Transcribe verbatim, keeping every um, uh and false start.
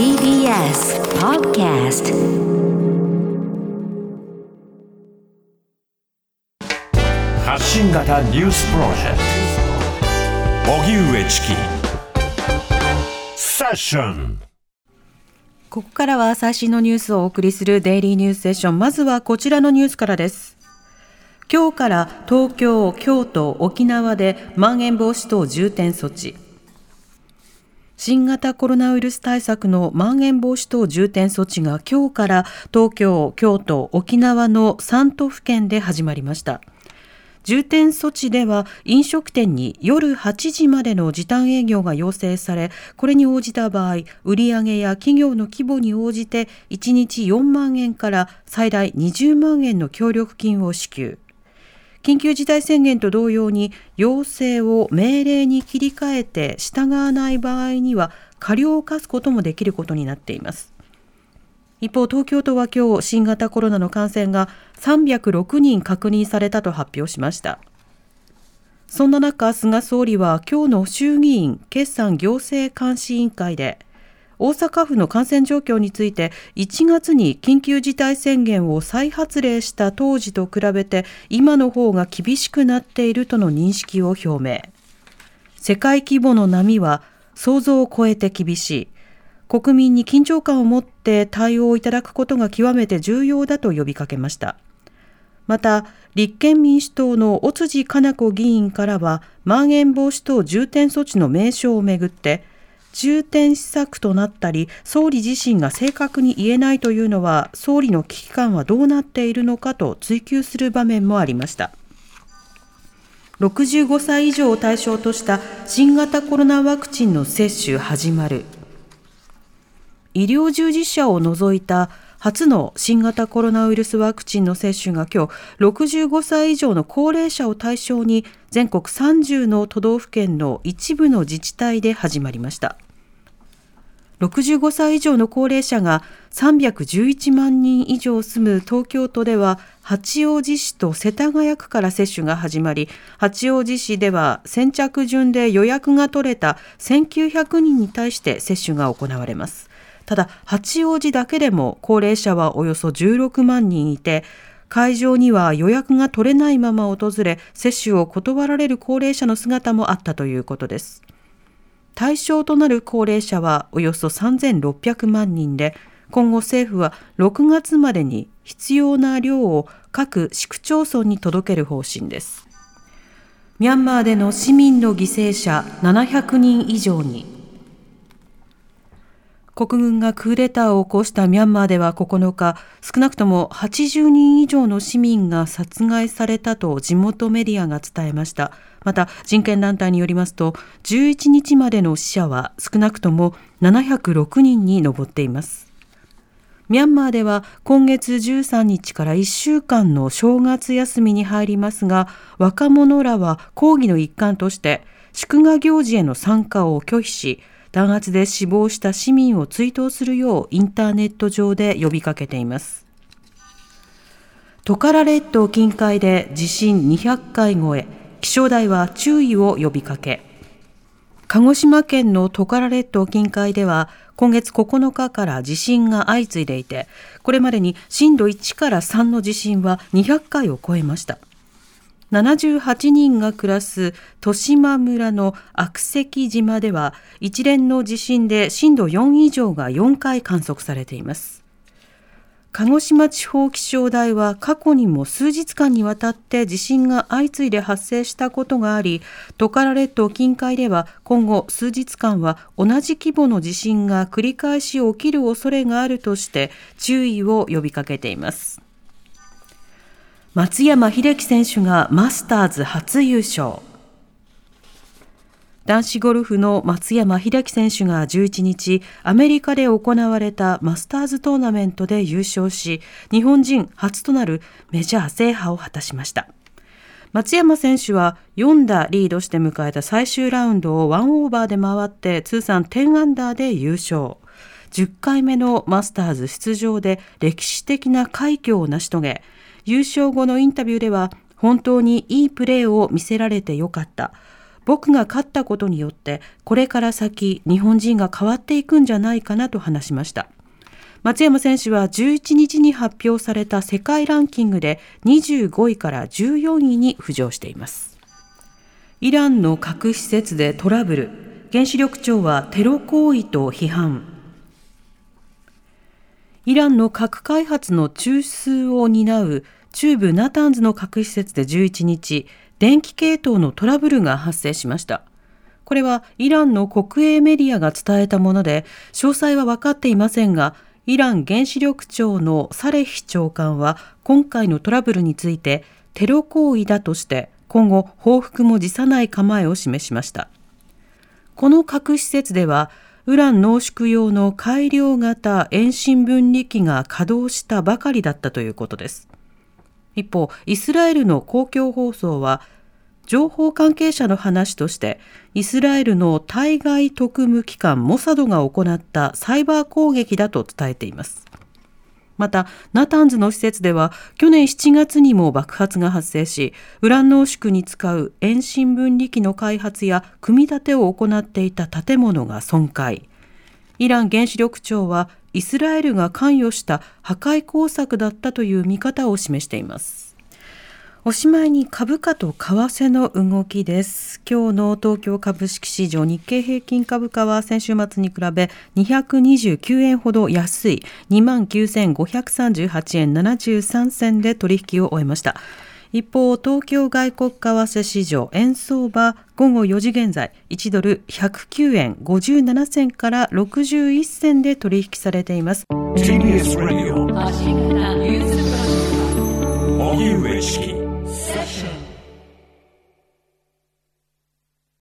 ティービーエス Podcast。 発信型ニュースプロジェクト荻上チキセッション。ここからは最新のニュースをお送りするデイリーニュースセッション。まずはこちらのニュースからです。今日から東京、京都、沖縄でまん延防止等重点措置。新型コロナウイルス対策のまん延防止等重点措置が今日から東京、京都、沖縄のさん都府県で始まりました。重点措置では飲食店に夜はちじまでの時短営業が要請され、これに応じた場合、売上や企業の規模に応じていちにちよんまんえんから最大にじゅうまんえんの協力金を支給。緊急事態宣言と同様に要請を命令に切り替えて従わない場合には過料を科すこともできることになっています。一方、東京都は今日新型コロナの感染がさんびゃくろくにん確認されたと発表しました。そんな中、菅総理は今日の衆議院決算行政監視委員会で大阪府の感染状況について、いちがつに緊急事態宣言を再発令した当時と比べて今の方が厳しくなっているとの認識を表明。世界規模の波は想像を超えて厳しい。国民に緊張感を持って対応いただくことが極めて重要だと呼びかけました。また、立憲民主党の尾辻かな子議員からは、まん延防止等重点措置の名称をめぐって、重点施策となったり、総理自身が正確に言えないというのは、総理の危機感はどうなっているのかと追及する場面もありました。ろくじゅうごさい以上を対象とした新型コロナワクチンの接種始まる。医療従事者を除いた初の新型コロナウイルスワクチンの接種が今日、ろくじゅうごさい以上の高齢者を対象に全国さんじゅうの都道府県の一部の自治体で始まりました。ろくじゅうごさい以上の高齢者がさんびゃくじゅういちまんにん以上住む東京都では、八王子市と世田谷区から接種が始まり、八王子市では先着順で予約が取れたせんきゅうひゃくにんに対して接種が行われます。ただ、八王子だけでも高齢者はおよそじゅうろくまんにんいて、会場には予約が取れないまま訪れ、接種を断られる高齢者の姿もあったということです。対象となる高齢者はおよそさんぜんろっぴゃくまんにんで、今後政府はろくがつまでに必要な量を各市区町村に届ける方針です。ミャンマーでの市民の犠牲者ななひゃくにん以上に。国軍がクーデターを起こしたミャンマーではここのか、少なくともはちじゅうにん以上の市民が殺害されたと地元メディアが伝えました。また、人権団体によりますと、じゅういちにちまでの死者は少なくともななひゃくろくにんに上っています。ミャンマーでは今月じゅうさんにちからいっしゅうかんの正月休みに入りますが、若者らは抗議の一環として祝賀行事への参加を拒否し、弾圧で死亡した市民を追悼するようインターネット上で呼びかけています。トカラ列島近海で地震にひゃっかい超え、気象台は注意を呼びかけ。鹿児島県のトカラ列島近海では今月ここのかから地震が相次いでいて、これまでに震度いちからさんの地震はにひゃっかいを超えました。ななじゅうはちにんが暮らす十島村の悪石島では、一連の地震で震度よん以上がよんかい観測されています。鹿児島地方気象台は過去にも数日間にわたって地震が相次いで発生したことがあり、トカラ列島近海では今後数日間は同じ規模の地震が繰り返し起きる恐れがあるとして注意を呼びかけています。松山英樹選手がマスターズ初優勝。男子ゴルフの松山英樹選手がじゅういちにち、アメリカで行われたマスターズトーナメントで優勝し、日本人初となるメジャー制覇を果たしました。松山選手はよん打リードして迎えた最終ラウンドをワンオーバーで回って通算じゅうアンダーで優勝。じゅっかいめのマスターズ出場で歴史的な快挙を成し遂げ、優勝後のインタビューでは、本当にいいプレーを見せられてよかった。僕が勝ったことによってこれから先日本人が変わっていくんじゃないかなと話しました。松山選手はじゅういちにちに発表された世界ランキングでにじゅうごいからじゅうよんいに浮上しています。イランの核施設でトラブル、原子力庁はテロ行為と批判。イランの核開発の中枢を担う中部ナタンズの核施設でじゅういちにち、電気系統のトラブルが発生しました。これはイランの国営メディアが伝えたもので、詳細は分かっていませんが、イラン原子力庁のサレヒ長官は今回のトラブルについてテロ行為だとして今後報復も辞さない構えを示しました。この核施設ではウラン濃縮用の改良型遠心分離機が稼働したばかりだったということです。一方、イスラエルの公共放送は情報関係者の話としてイスラエルの対外特務機関モサドが行ったサイバー攻撃だと伝えています。またナタンズの施設では去年しちがつにも爆発が発生し、ウラン濃縮に使う遠心分離機の開発や組み立てを行っていた建物が損壊。イラン原子力庁はイスラエルが関与した破壊工作だったという見方を示しています。おしまいに株価と為替の動きです。今日の東京株式市場、日経平均株価は先週末に比べにひゃくにじゅうきゅうえんほど安い にまんきゅうせんごひゃくさんじゅうはちえんななじゅうさんせんで取引を終えました。一方、東京外国為替市場、円相場午後よじ現在いちドルひゃくきゅうえんごじゅうななせんからろくじゅういっせんで取引されています。 ティービーエス ラジオ荻上チキ